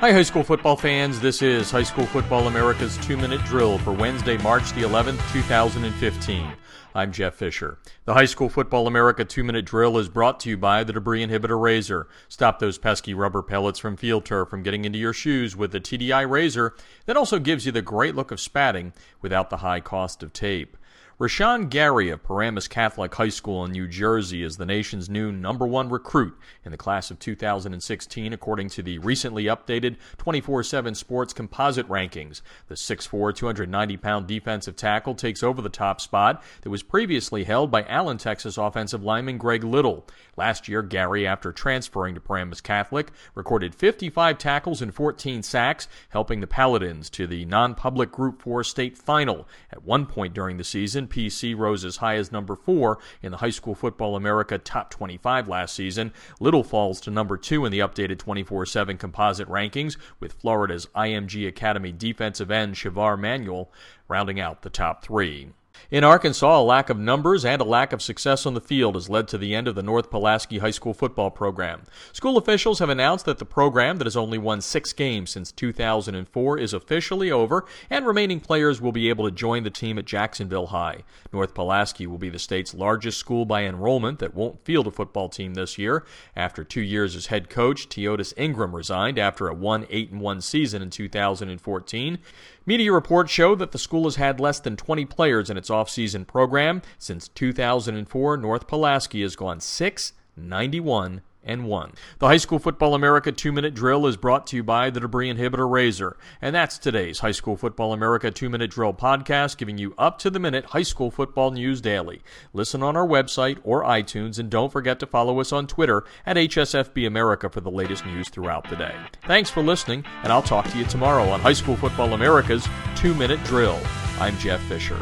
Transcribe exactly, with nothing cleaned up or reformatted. Hi, high school football fans. This is High School Football America's two-minute drill for Wednesday, March the eleventh, two thousand fifteen. I'm Jeff Fisher. The High School Football America two-minute drill is brought to you by the Debris Inhibitor Razor. Stop those pesky rubber pellets from field turf from getting into your shoes with the T D I razor that also gives you the great look of spatting without the high cost of tape. Rashawn Gary of Paramus Catholic High School in New Jersey is the nation's new number one recruit in the class of two thousand sixteen, according to the recently updated twenty-four seven Sports Composite Rankings. The six foot four, two hundred ninety pound defensive tackle takes over the top spot that was previously held by Allen, Texas offensive lineman Greg Little. Last year, Gary, after transferring to Paramus Catholic, recorded fifty-five tackles and fourteen sacks, helping the Paladins to the non-public Group four state final. At one point during the season, P C rose as high as number four in the High School Football America top twenty-five last season. Little falls to number two in the updated twenty-four seven composite rankings, with Florida's I M G Academy defensive end Shavar Manuel rounding out the top three. In Arkansas, a lack of numbers and a lack of success on the field has led to the end of the North Pulaski High School football program. School officials have announced that the program that has only won six games since two thousand four is officially over, and remaining players will be able to join the team at Jacksonville High. North Pulaski will be the state's largest school by enrollment that won't field a football team this year. After two years as head coach, Teotis Ingram resigned after a one eight and one season in two thousand fourteen. Media reports show that the school has had less than twenty players in its off-season program. Since two thousand four, North Pulaski has gone six ninety-one. And one. The High School Football America two-minute drill is brought to you by the Debris Inhibitor Razor. And that's today's High School Football America two-minute drill podcast, giving you up-to-the-minute high school football news daily. Listen on our website or iTunes, and don't forget to follow us on Twitter at H S F B America for the latest news throughout the day. Thanks for listening, and I'll talk to you tomorrow on High School Football America's two-minute drill. I'm Jeff Fisher.